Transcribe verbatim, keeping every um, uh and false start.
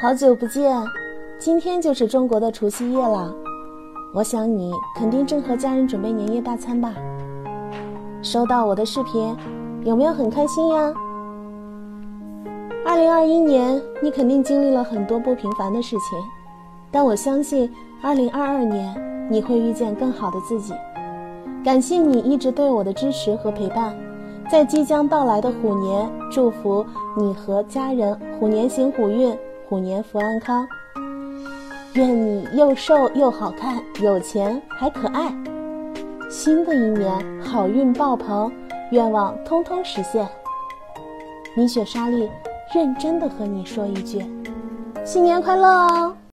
好久不见，今天就是中国的除夕夜了，我想你肯定正和家人准备年夜大餐吧。收到我的视频，有没有很开心呀？二零二一年你肯定经历了很多不平凡的事情，但我相信二零二二年你会遇见更好的自己。感谢你一直对我的支持和陪伴，在即将到来的虎年，祝福你和家人虎年行虎运，虎年福安康。愿你又瘦又好看，有钱还可爱。新的一年好运爆棚，愿望通通实现。米雪莎莉认真地和你说一句，新年快乐哦。